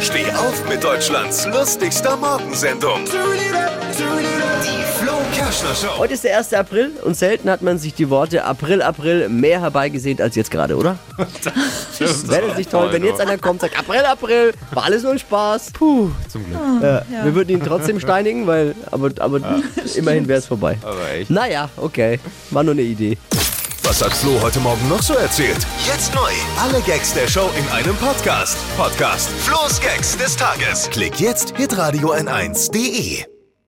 Steh auf mit Deutschlands lustigster Morgensendung. Die Flo Kaschner Show. Heute ist der 1. April und selten hat man sich die Worte April, April mehr herbeigesehnt als jetzt gerade, oder? Das wäre nicht toll, wenn jetzt einer kommt und sagt, April, April, war alles nur ein Spaß. Puh, zum Glück. Ja. Wir würden ihn trotzdem steinigen, aber ja, immerhin wäre es vorbei. Aber echt. Naja, okay, war nur eine Idee. Was hat Flo heute Morgen noch so erzählt? Jetzt neu. Alle Gags der Show in einem Podcast. Podcast Flo's Gags des Tages. Klick jetzt, hitradio1.de.